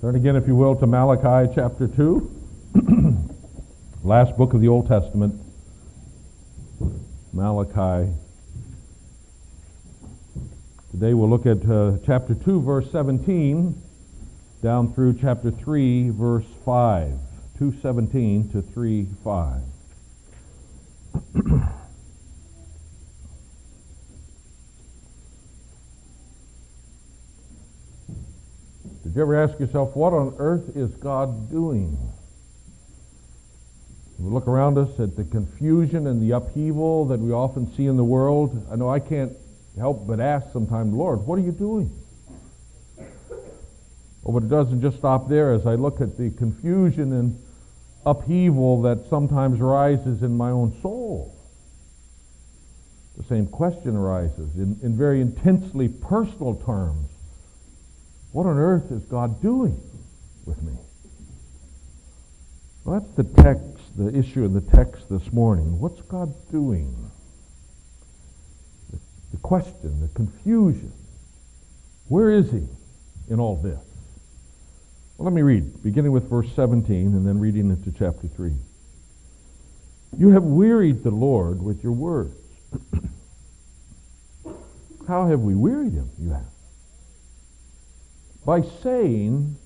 Turn again, if you will, to Malachi chapter 2, last book of the Old Testament, Malachi. Today we'll look at chapter 2, verse 17, down through chapter 3, verse 5, 2:17 to 3:5. Did you ever ask yourself, what on earth is God doing? We look around us at the confusion and the upheaval that we often see in the world. I know I can't help but ask sometimes, Lord, what are you doing? Oh, but it doesn't just stop there. As I look at the confusion and upheaval that sometimes rises in my own soul, the same question arises in very intensely personal terms. What on earth is God doing with me? Well, that's the text, the issue in the text this morning. What's God doing? The question, the confusion. Where is he in all this? Well, let me read, beginning with verse 17 and then reading into chapter 3. You have wearied the Lord with your words. How have we wearied him, you ask? By saying,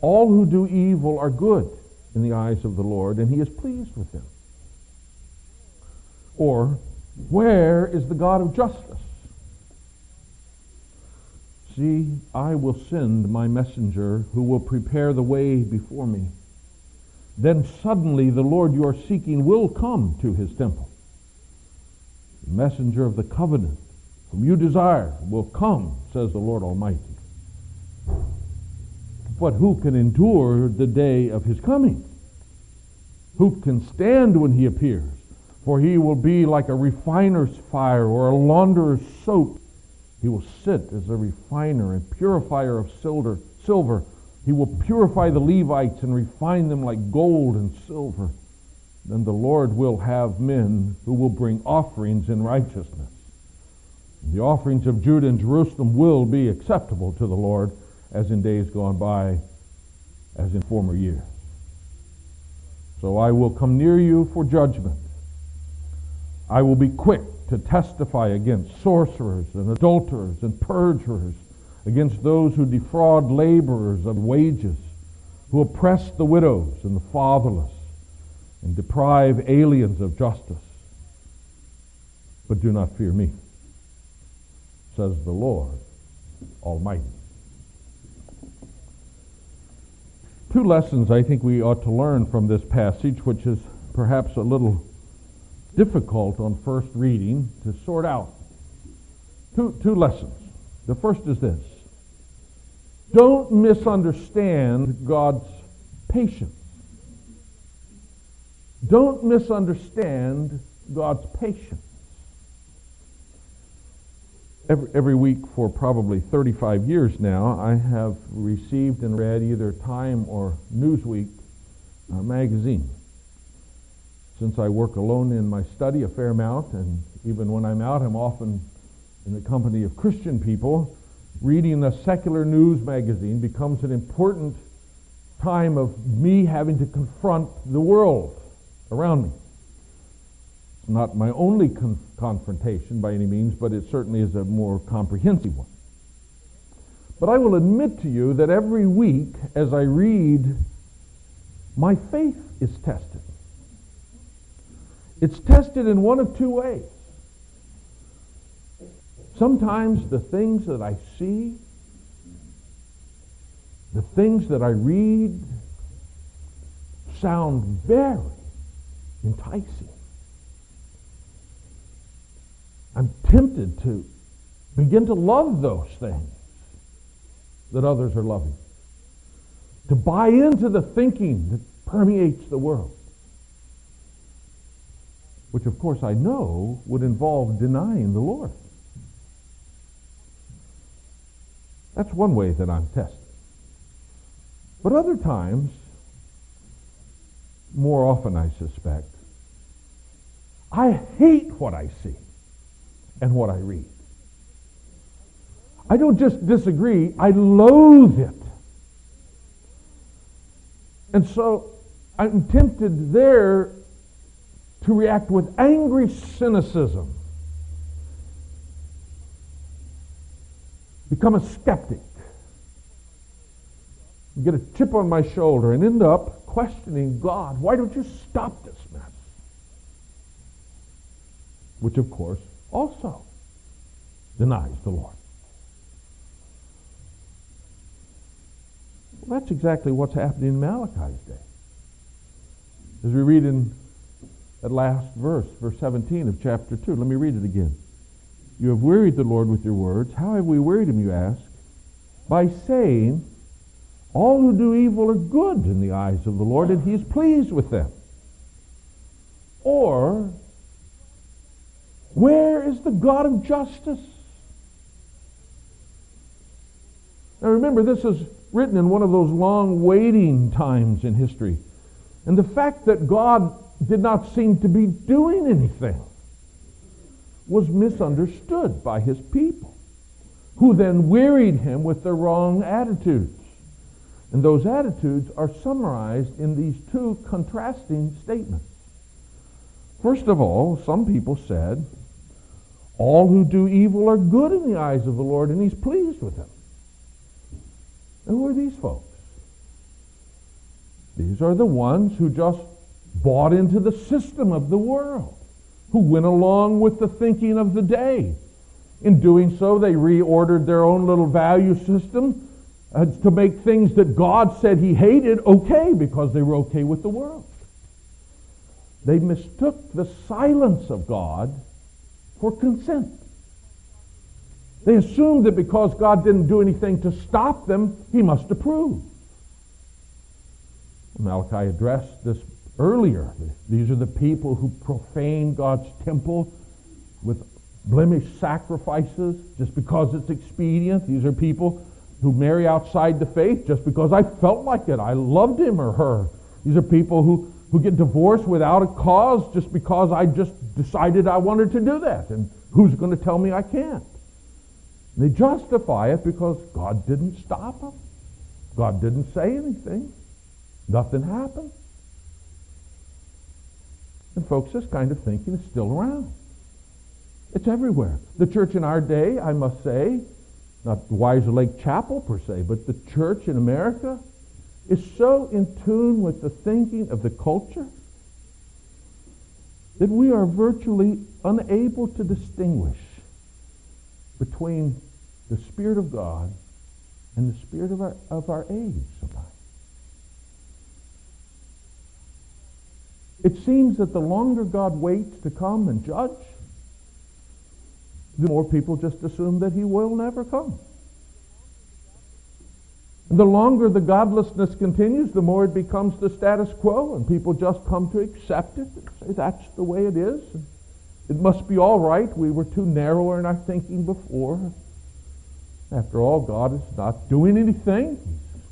all who do evil are good in the eyes of the Lord, and he is pleased with them. Or, where is the God of justice? See, I will send my messenger who will prepare the way before me. Then suddenly the Lord you are seeking will come to his temple. The messenger of the covenant whom you desire will come, says the Lord Almighty. But who can endure the day of his coming? Who can stand when he appears? For he will be like a refiner's fire or a launderer's soap. He will sit as a refiner and purifier of silver. He will purify the Levites and refine them like gold and silver. Then the Lord will have men who will bring offerings in righteousness. The offerings of Judah and Jerusalem will be acceptable to the Lord, as in days gone by, as in former years. So I will come near you for judgment. I will be quick to testify against sorcerers and adulterers and perjurers, against those who defraud laborers of wages, who oppress the widows and the fatherless, and deprive aliens of justice. But do not fear me, says the Lord Almighty. Two lessons I think we ought to learn from this passage, which is perhaps a little difficult on first reading to sort out. Two lessons. The first is this. Don't misunderstand God's patience. Don't misunderstand God's patience. Every week for probably 35 years now, I have received and read either Time or Newsweek magazine. Since I work alone in my study a fair amount, and even when I'm out, I'm often in the company of Christian people, reading a secular news magazine becomes an important time of me having to confront the world around me. It's not my only confrontation by any means, but it certainly is a more comprehensive one. But I will admit to you that every week as I read, my faith is tested. It's tested in one of two ways. Sometimes the things that I see, the things that I read, sound very enticing. I'm tempted to begin to love those things that others are loving, to buy into the thinking that permeates the world, which of course I know would involve denying the Lord. That's one way that I'm tested. But other times, more often I suspect, I hate what I see and what I read. I don't just disagree, I loathe it And so I'm tempted there to react with angry cynicism. Become a skeptic. Get a chip on my shoulder and end up questioning God. Why don't you stop this mess? Which, of course, also denies the Lord. Well, that's exactly what's happening in Malachi's day. As we read in that last verse, verse 17 of chapter 2. Let me read it again. You have wearied the Lord with your words. How have we wearied him, you ask? By saying, all who do evil are good in the eyes of the Lord, and he is pleased with them. Or, where is the God of justice? Now remember, this is written in one of those long waiting times in history. And the fact that God did not seem to be doing anything was misunderstood by his people, who then wearied him with their wrong attitudes. And those attitudes are summarized in these two contrasting statements. First of all, some people said, all who do evil are good in the eyes of the Lord, and he's pleased with them. And who are these folks? These are the ones who just bought into the system of the world, who went along with the thinking of the day. In doing so, they reordered their own little value system to make things that God said he hated okay, because they were okay with the world. They mistook the silence of God for consent. They assumed that because God didn't do anything to stop them, he must approve. Malachi addressed this earlier. These are the people who profane God's temple with blemish sacrifices just because it's expedient. These are people who marry outside the faith just because I felt like it. I loved him or her. These are people who get divorced without a cause just because I just decided I wanted to do that. And who's going to tell me I can't? They justify it because God didn't stop them. God didn't say anything. Nothing happened. And folks, this kind of thinking is still around. It's everywhere. The church in our day, I must say, not Wiser Lake Chapel per se, but the church in America is so in tune with the thinking of the culture that we are virtually unable to distinguish between the Spirit of God and the spirit of our age sometimes. It seems that the longer God waits to come and judge, the more people just assume that he will never come. And the longer the godlessness continues, the more it becomes the status quo, and people just come to accept it and say that's the way it is. And it must be all right. We were too narrow in our thinking before. After all, God is not doing anything.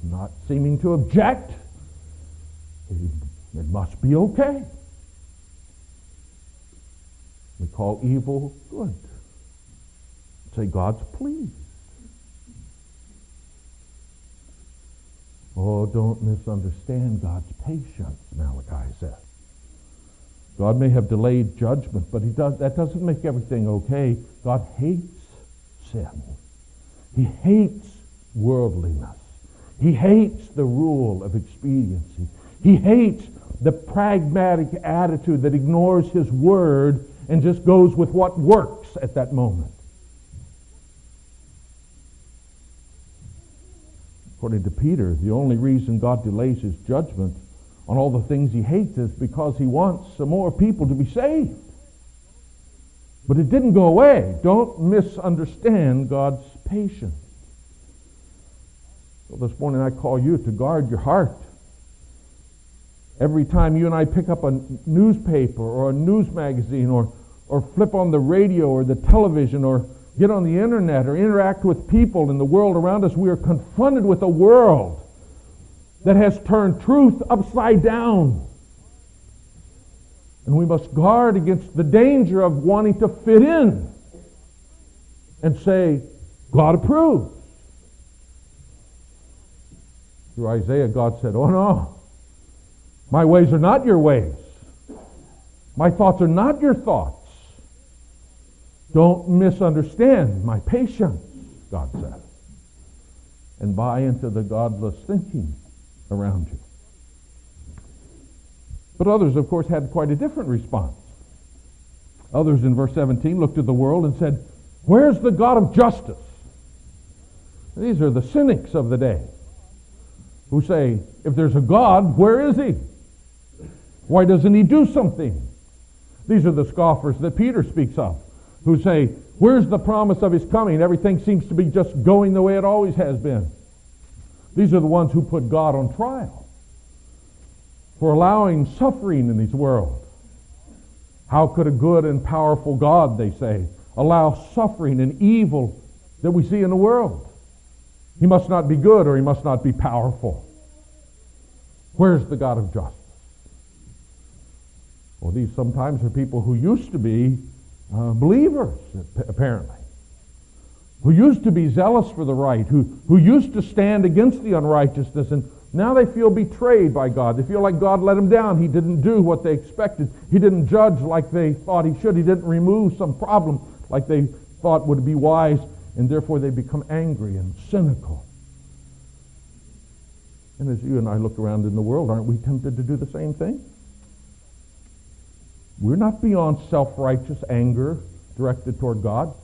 He's not seeming to object. It must be okay. We call evil good. Say God's pleased. Oh, don't misunderstand God's patience, Malachi says. God may have delayed judgment, but that doesn't make everything okay. God hates sin. He hates worldliness. He hates the rule of expediency. He hates the pragmatic attitude that ignores his word and just goes with what works at that moment. According to Peter, the only reason God delays his judgment on all the things he hates is because he wants some more people to be saved. But it didn't go away. Don't misunderstand God's patience. Well, this morning I call you to guard your heart. Every time you and I pick up a newspaper or a news magazine or flip on the radio or the television or get on the internet or interact with people in the world around us, we are confronted with a world that has turned truth upside down. And we must guard against the danger of wanting to fit in and say, God approves. Through Isaiah, God said, oh no, My ways are not your ways. My thoughts are not your thoughts. Don't misunderstand my patience, God said, and buy into the godless thinking around you. But others, of course, had quite a different response. Others in verse 17 looked at the world and said, where's the God of justice? These are the cynics of the day who say, if there's a God, where is he? Why doesn't he do something? These are the scoffers that Peter speaks of, who say, where's the promise of his coming? Everything seems to be just going the way it always has been. These are the ones who put God on trial for allowing suffering in this world. How could a good and powerful God, they say, allow suffering and evil that we see in the world? He must not be good, or he must not be powerful. Where's the God of justice? Well, these sometimes are people who used to be believers, apparently, who used to be zealous for the right, who used to stand against the unrighteousness, and now they feel betrayed by God. They feel like God let them down. He didn't do what they expected. He didn't judge like they thought he should. He didn't remove some problem like they thought would be wise, and therefore they become angry and cynical. And as you and I look around in the world, aren't we tempted to do the same thing? We're not beyond self-righteous anger directed toward God.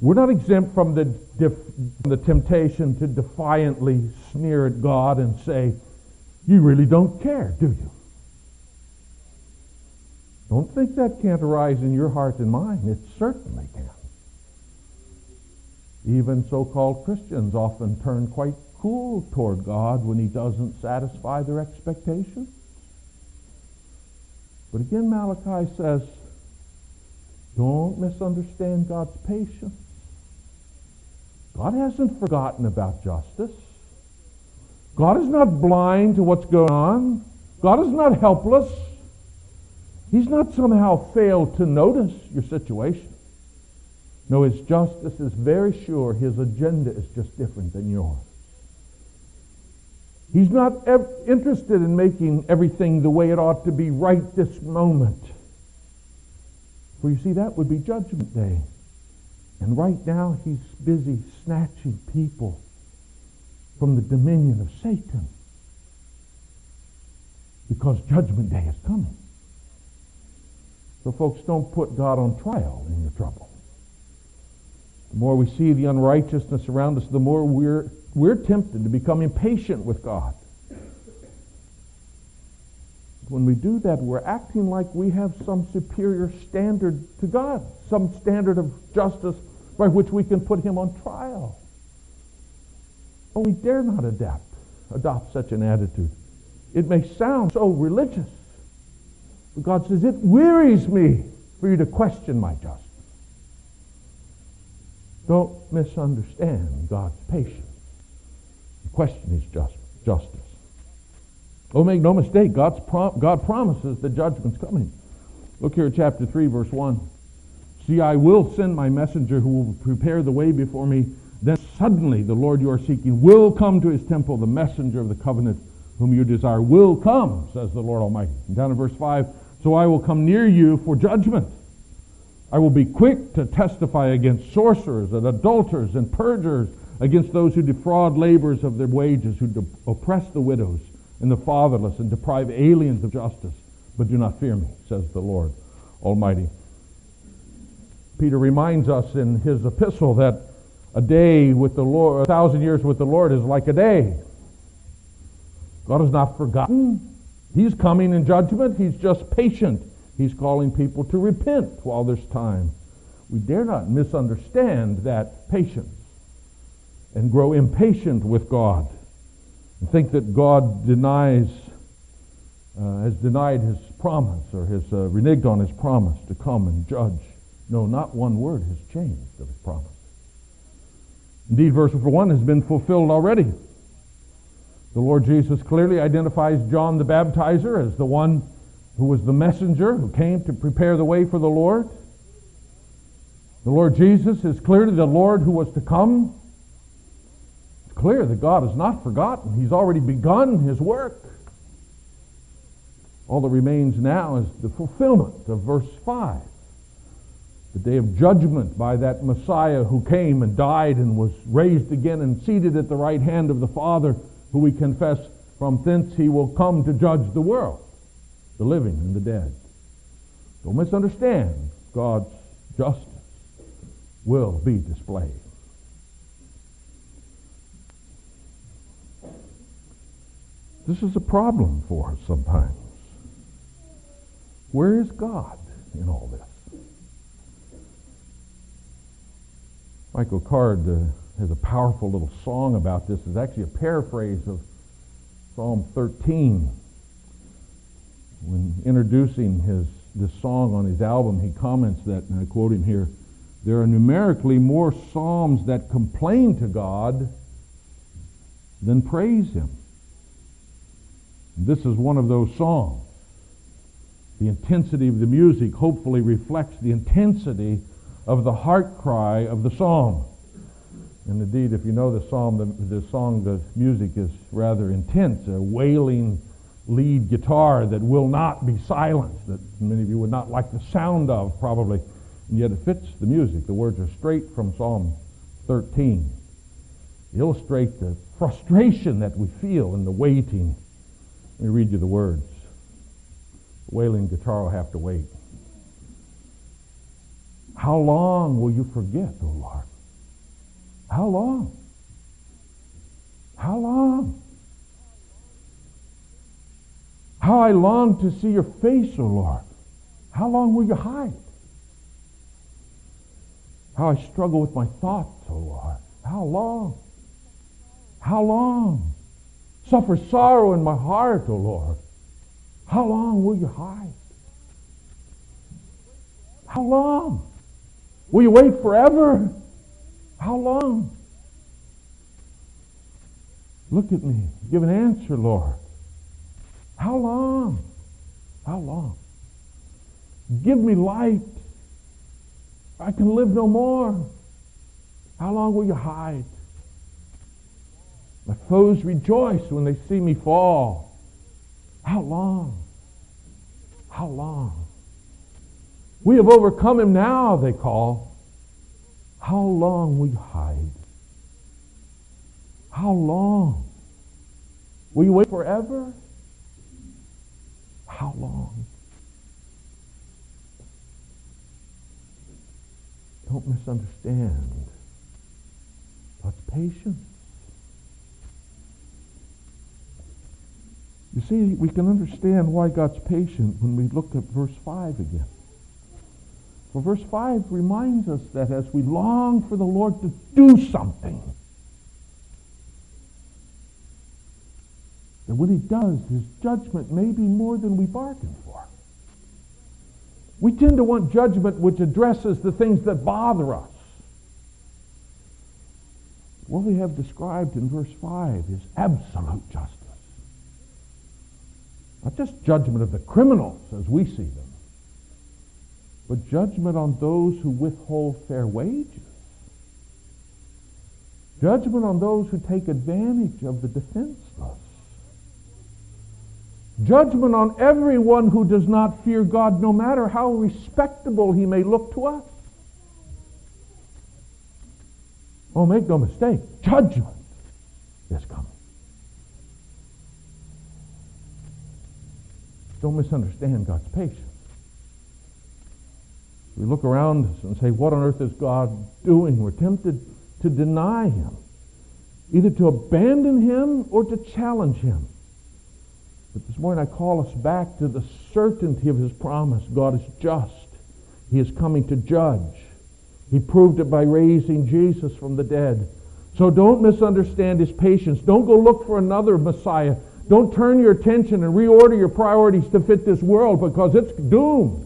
We're not exempt from the temptation to defiantly sneer at God and say, you really don't care, do you? Don't think that can't arise in your heart and mine. It certainly can. Even so-called Christians often turn quite cool toward God when he doesn't satisfy their expectations. But again, Malachi says, don't misunderstand God's patience. God hasn't forgotten about justice. God is not blind to what's going on. God is not helpless. He's not somehow failed to notice your situation. No, his justice is very sure. His agenda is just different than yours. He's not interested in making everything the way it ought to be right this moment. For you see, that would be Judgment Day. And right now, he's busy snatching people from the dominion of Satan, because Judgment Day is coming. So folks, don't put God on trial in your trouble. The more we see the unrighteousness around us, the more we're tempted to become impatient with God. When we do that, we're acting like we have some superior standard to God, some standard of justice by which we can put him on trial. Oh, we dare not adopt such an attitude. It may sound so religious, but God says, it wearies me for you to question my justice. Don't misunderstand God's patience. Question his justice. Oh, make no mistake, God promises the judgment's coming. Look here at chapter 3, verse 1. See, I will send my messenger who will prepare the way before me. Then suddenly the Lord you are seeking will come to his temple. The messenger of the covenant whom you desire will come, says the Lord Almighty. And down in verse 5, so I will come near you for judgment. I will be quick to testify against sorcerers and adulterers and perjurers, against those who defraud laborers of their wages, who oppress the widows and the fatherless, and deprive aliens of justice. But do not fear me, says the Lord Almighty. Peter reminds us in his epistle that a day with the Lord, 1,000 years with the Lord is like a day. God is not forgotten. He's coming in judgment. He's just patient. He's calling people to repent while there's time. We dare not misunderstand that patience and grow impatient with God and think that God has denied his promise, or has reneged on his promise to come and judge. No, not one word has changed of his promise. Indeed, verse 1 has been fulfilled already. The Lord Jesus clearly identifies John the Baptizer as the one who was the messenger who came to prepare the way for the Lord. The Lord Jesus is clearly the Lord who was to come. Clear that God has not forgotten. He's already begun his work. All that remains now is the fulfillment of verse 5. The day of judgment by that Messiah who came and died and was raised again and seated at the right hand of the Father, who we confess from thence he will come to judge the world, the living and the dead. Don't misunderstand, God's justice will be displayed. This is a problem for us sometimes. Where is God in all this? Michael Card has a powerful little song about this. It's actually a paraphrase of Psalm 13. When introducing this song on his album, he comments that, and I quote him here, "There are numerically more psalms that complain to God than praise him." This is one of those songs. The intensity of the music hopefully reflects the intensity of the heart cry of the psalm. And indeed, if you know the psalm, the music is rather intense, a wailing lead guitar that will not be silenced, that many of you would not like the sound of probably, and yet it fits the music. The words are straight from Psalm 13. They illustrate the frustration that we feel in the waiting. Let me read you the words. The wailing guitar will have to wait. How long will you forget, O Lord? How long? How long? How I long to see your face, O Lord. How long will you hide? How I struggle with my thoughts, O Lord. How long? How long? Suffer sorrow in my heart, O Lord. How long will you hide? How long? Will you wait forever? How long? Look at me. Give an answer, Lord. How long? How long? Give me light. I can live no more. How long will you hide? My foes rejoice when they see me fall. How long? How long? We have overcome him now, they call. How long will you hide? How long? Will you wait forever? How long? Don't misunderstand God's patience. You see, we can understand why God's patient when we look at verse 5 again. For verse 5 reminds us that as we long for the Lord to do something, that when he does, his judgment may be more than we bargained for. We tend to want judgment which addresses the things that bother us. What we have described in verse 5 is absolute justice. Not just judgment of the criminals as we see them, but judgment on those who withhold fair wages. Judgment on those who take advantage of the defenseless. Judgment on everyone who does not fear God, no matter how respectable he may look to us. Oh, make no mistake, judgment is coming. Don't misunderstand God's patience. We look around us and say, what on earth is God doing? We're tempted to deny him, either to abandon him or to challenge him. But this morning I call us back to the certainty of his promise. God is just. He is coming to judge. He proved it by raising Jesus from the dead. So don't misunderstand his patience. Don't go look for another Messiah. Don't turn your attention and reorder your priorities to fit this world, because it's doomed.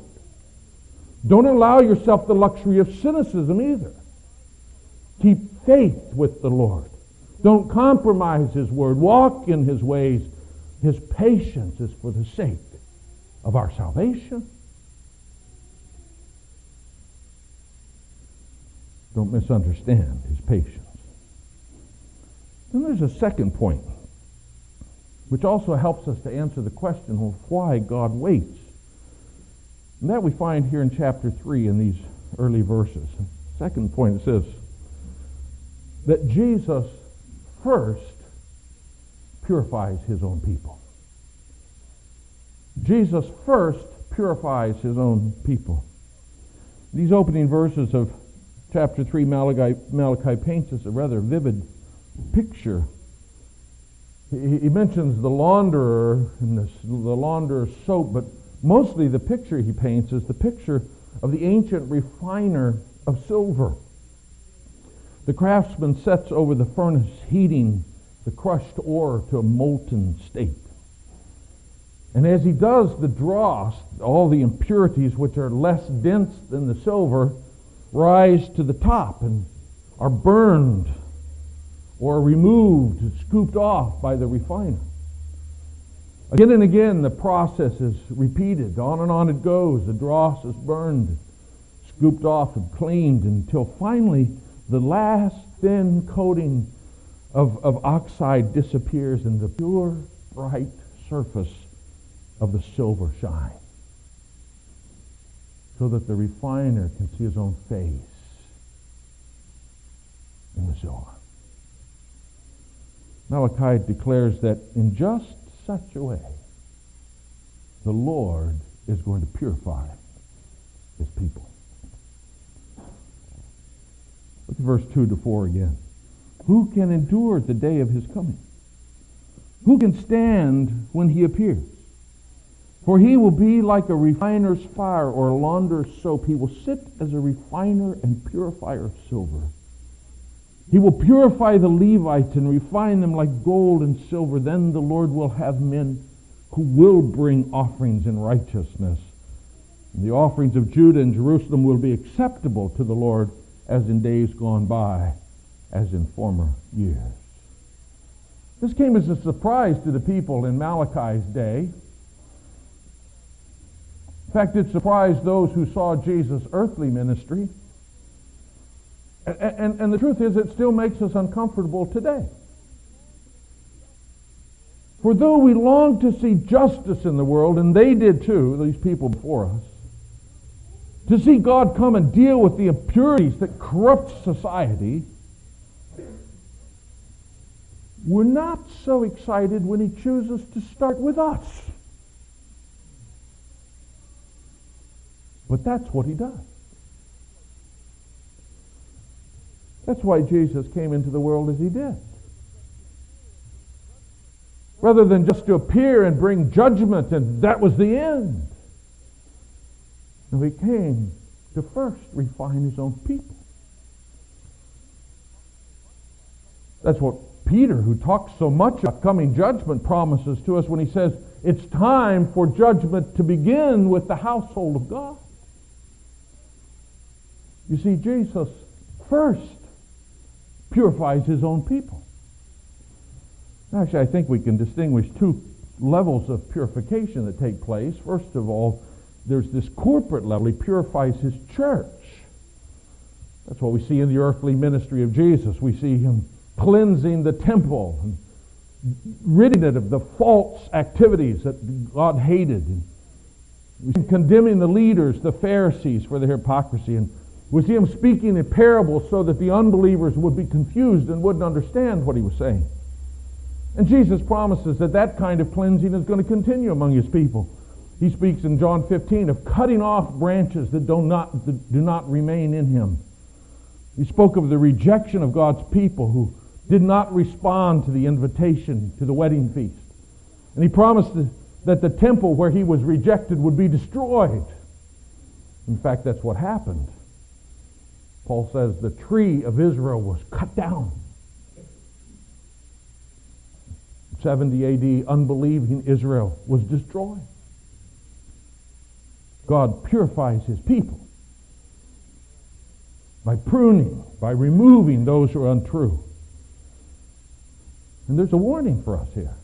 Don't allow yourself the luxury of cynicism either. Keep faith with the Lord. Don't compromise his word. Walk in his ways. His patience is for the sake of our salvation. Don't misunderstand his patience. Then there's a second point. which also helps us to answer the question of why God waits. And that we find here in chapter 3 in these early verses. Second point, it says that Jesus first purifies his own people. Jesus first purifies his own people. These opening verses of chapter 3, Malachi paints us a rather vivid picture. He mentions the launderer and the launderer's soap, but mostly the picture he paints is the picture of the ancient refiner of silver. The craftsman sets over the furnace, heating the crushed ore to a molten state. And as he does the dross, all the impurities which are less dense than the silver rise to the top and are burned or removed and scooped off by the refiner. Again and again the process is repeated. On and on it goes. The dross is burned, scooped off and cleaned until finally the last thin coating of oxide disappears and the pure, bright surface of the silver shine, so that the refiner can see his own face in the silver. Malachi declares that in just such a way, the Lord is going to purify his people. Look at verse 2 to 4 again. Who can endure the day of his coming? Who can stand when he appears? For he will be like a refiner's fire or a launderer's soap. He will sit as a refiner and purifier of silver. He will purify the Levites and refine them like gold and silver. Then the Lord will have men who will bring offerings in righteousness. And the offerings of Judah and Jerusalem will be acceptable to the Lord, as in days gone by, as in former years. This came as a surprise to the people in Malachi's day. In fact, it surprised those who saw Jesus' earthly ministry. And the truth is, it still makes us uncomfortable today. For though we long to see justice in the world, and they did too, these people before us, to see God come and deal with the impurities that corrupt society, we're not so excited when he chooses to start with us. But that's what he does. That's why Jesus came into the world as he did. Rather than just to appear and bring judgment and that was the end. No, he came to first refine his own people. That's what Peter, who talks so much about coming judgment, promises to us when he says, it's time for judgment to begin with the household of God. You see, Jesus first purifies his own people. Actually, I think we can distinguish two levels of purification that take place. First of all, there's this corporate level. He purifies his church. That's what we see in the earthly ministry of Jesus. We see him cleansing the temple and ridding it of the false activities that God hated. We see him condemning the leaders, the Pharisees, for their hypocrisy, and we see him speaking in parables so that the unbelievers would be confused and wouldn't understand what he was saying. And Jesus promises that that kind of cleansing is going to continue among his people. He speaks in John 15 of cutting off branches that do not remain in him. He spoke of the rejection of God's people who did not respond to the invitation to the wedding feast. And he promised that the temple where he was rejected would be destroyed. In fact, that's what happened. Paul says the tree of Israel was cut down. 70 AD, unbelieving Israel was destroyed. God purifies his people by pruning, by removing those who are untrue. And there's a warning for us here.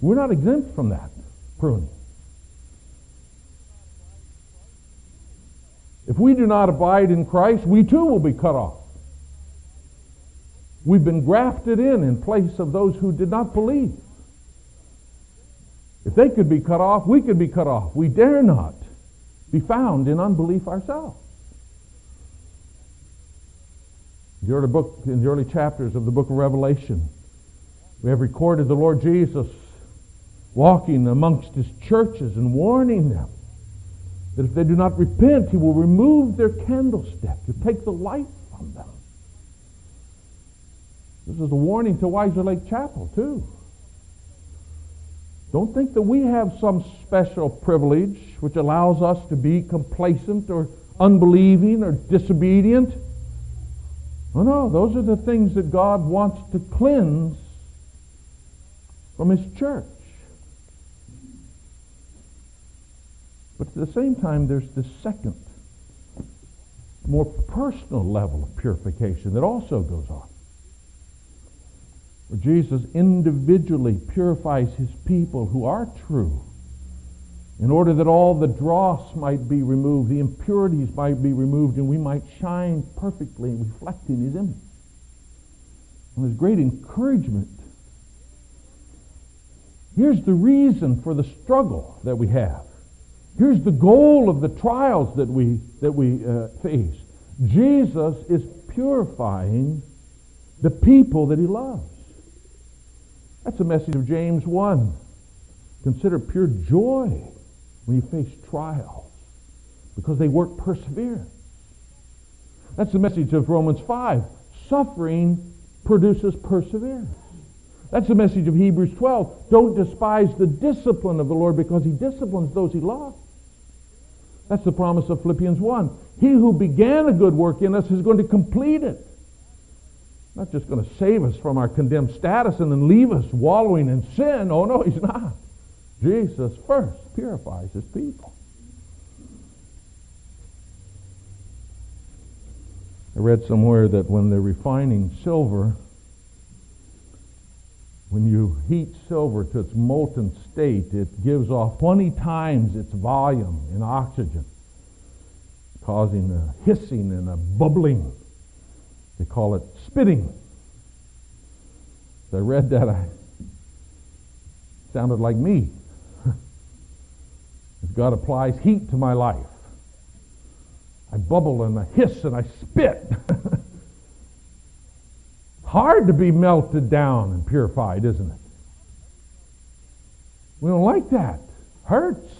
We're not exempt from that pruning. If we do not abide in Christ, we too will be cut off. We've been grafted in place of those who did not believe. If they could be cut off, we could be cut off. We dare not be found in unbelief ourselves. The early book, in the early chapters of the book of Revelation, we have recorded the Lord Jesus walking amongst his churches and warning them that if they do not repent, he will remove their candlestick, to take the light from them. This is a warning to Wiser Lake Chapel, too. Don't think that we have some special privilege which allows us to be complacent or unbelieving or disobedient. Oh no, those are the things that God wants to cleanse from his church. But at the same time, there's this second, more personal level of purification that also goes on, where Jesus individually purifies his people who are true in order that all the dross might be removed, the impurities might be removed, and we might shine perfectly reflecting his image. And there's great encouragement. Here's the reason for the struggle that we have. Here's the goal of the trials that we face. Jesus is purifying the people that he loves. That's the message of James 1. Consider pure joy when you face trials, because they work perseverance. That's the message of Romans 5. Suffering produces perseverance. That's the message of Hebrews 12. Don't despise the discipline of the Lord, because he disciplines those he loves. That's the promise of Philippians 1. He who began a good work in us is going to complete it. Not just going to save us from our condemned status and then leave us wallowing in sin. Oh no, he's not. Jesus first purifies his people. I read somewhere that when they're refining silver, when you heat silver to its molten state, it gives off 20 times its volume in oxygen, causing a hissing and a bubbling. They call it spitting. As I read that, I sounded like me. If God applies heat to my life, I bubble and I hiss and I spit. Hard to be melted down and purified, isn't it? We don't like that. Hurts.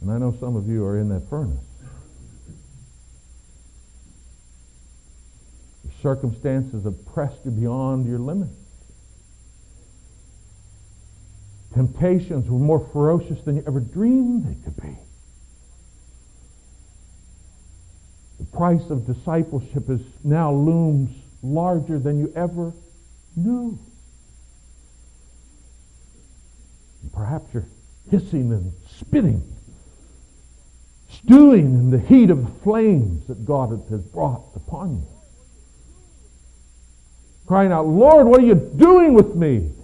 And I know some of you are in that furnace. Your circumstances have pressed you beyond your limits. Temptations were more ferocious than you ever dreamed they could be. The price of discipleship is now looms larger than you ever knew. And perhaps you're hissing and spitting, stewing in the heat of the flames that God has brought upon you, crying out, "Lord, what are you doing with me?"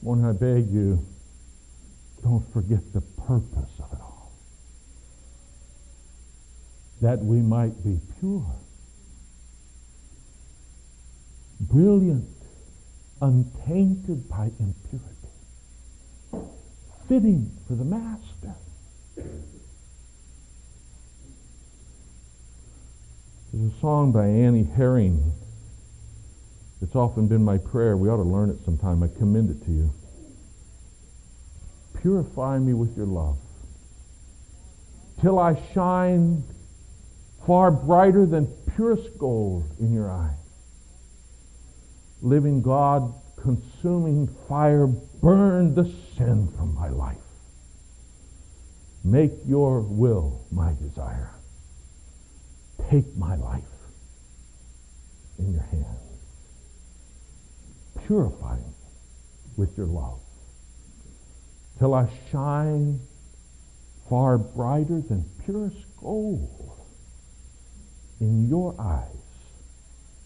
Won't I beg you, don't forget the purpose of it all, that we might be pure, brilliant, untainted by impurity, fitting for the Master. There's a song by Annie Herring that's often been my prayer. We ought to learn it sometime. I commend it to you. Purify me with your love, till I shine far brighter than purest gold in your eye. Living God, consuming fire, burn the sin from my life. Make your will my desire. Take my life in your hands. Purify me with your love, till I shine far brighter than purest gold in your eyes,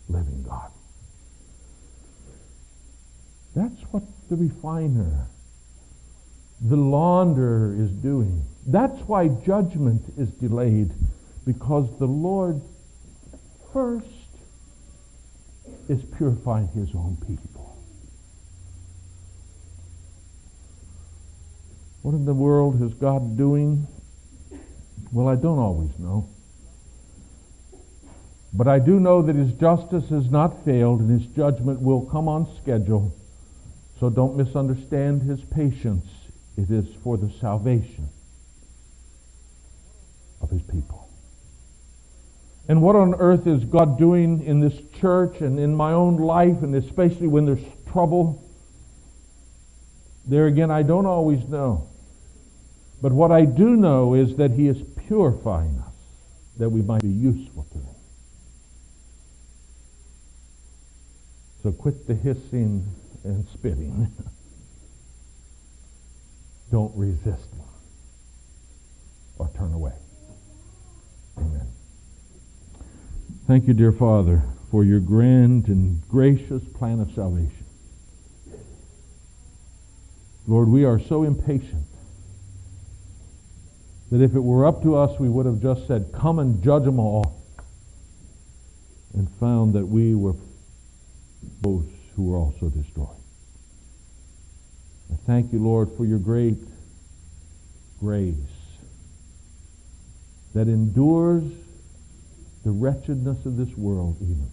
living God. That's what the refiner, the launderer, is doing. That's why judgment is delayed, because the Lord first is purifying his own people. What in the world is God doing? Well, I don't always know. But I do know that his justice has not failed and his judgment will come on schedule. So don't misunderstand his patience. It is for the salvation of his people. And what on earth is God doing in this church and in my own life, and especially when there's trouble? There again, I don't always know. But what I do know is that he is purifying us, that we might be useful to him. So quit the hissing and spitting. Don't resist him or turn away. Amen. Thank you, dear Father, for your grand and gracious plan of salvation. Lord, we are so impatient that if it were up to us, we would have just said, come and judge them all, and found that we were those who were also destroyed. I thank you, Lord, for your great grace that endures the wretchedness of this world even,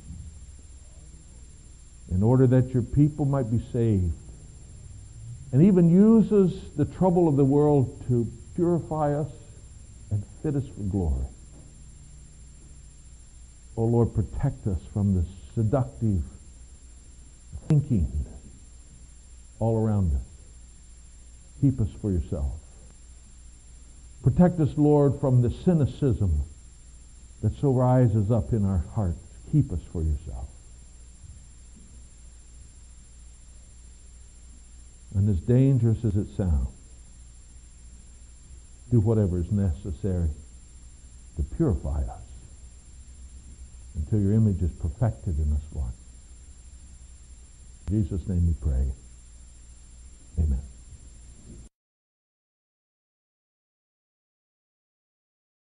in order that your people might be saved, and even uses the trouble of the world to purify us and fit us for glory. Oh Lord, protect us from this seductive thinking all around us. Keep us for yourself. Protect us, Lord, from the cynicism that so rises up in our hearts. Keep us for yourself. And as dangerous as it sounds, do whatever is necessary to purify us until your image is perfected in us, Lord. In Jesus' name we pray. Amen.